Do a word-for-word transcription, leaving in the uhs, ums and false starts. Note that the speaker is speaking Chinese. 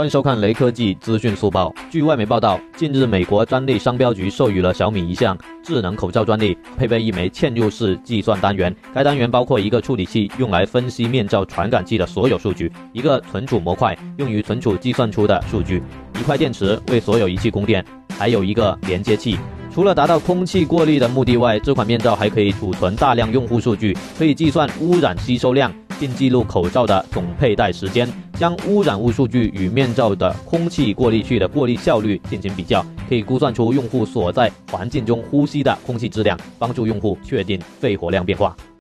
欢迎收看雷科技资讯速报。据外媒报道，近日美国专利商标局授予了小米一项智能口罩专利，配备一枚嵌入式计算单元。该单元包括一个处理器，用来分析面罩传感器的所有数据；一个存储模块，用于存储计算出的数据；一块电池为所有仪器供电；还有一个连接器。 除了达到空气过滤的目的外，这款面罩还可以储存大量用户数据，可以计算污染吸收量，并记录口罩的总佩戴时间，将污染物数据与面罩的空气过滤器的过滤效率进行比较，可以估算出用户所在环境中呼吸的空气质量，帮助用户确定肺活量变化。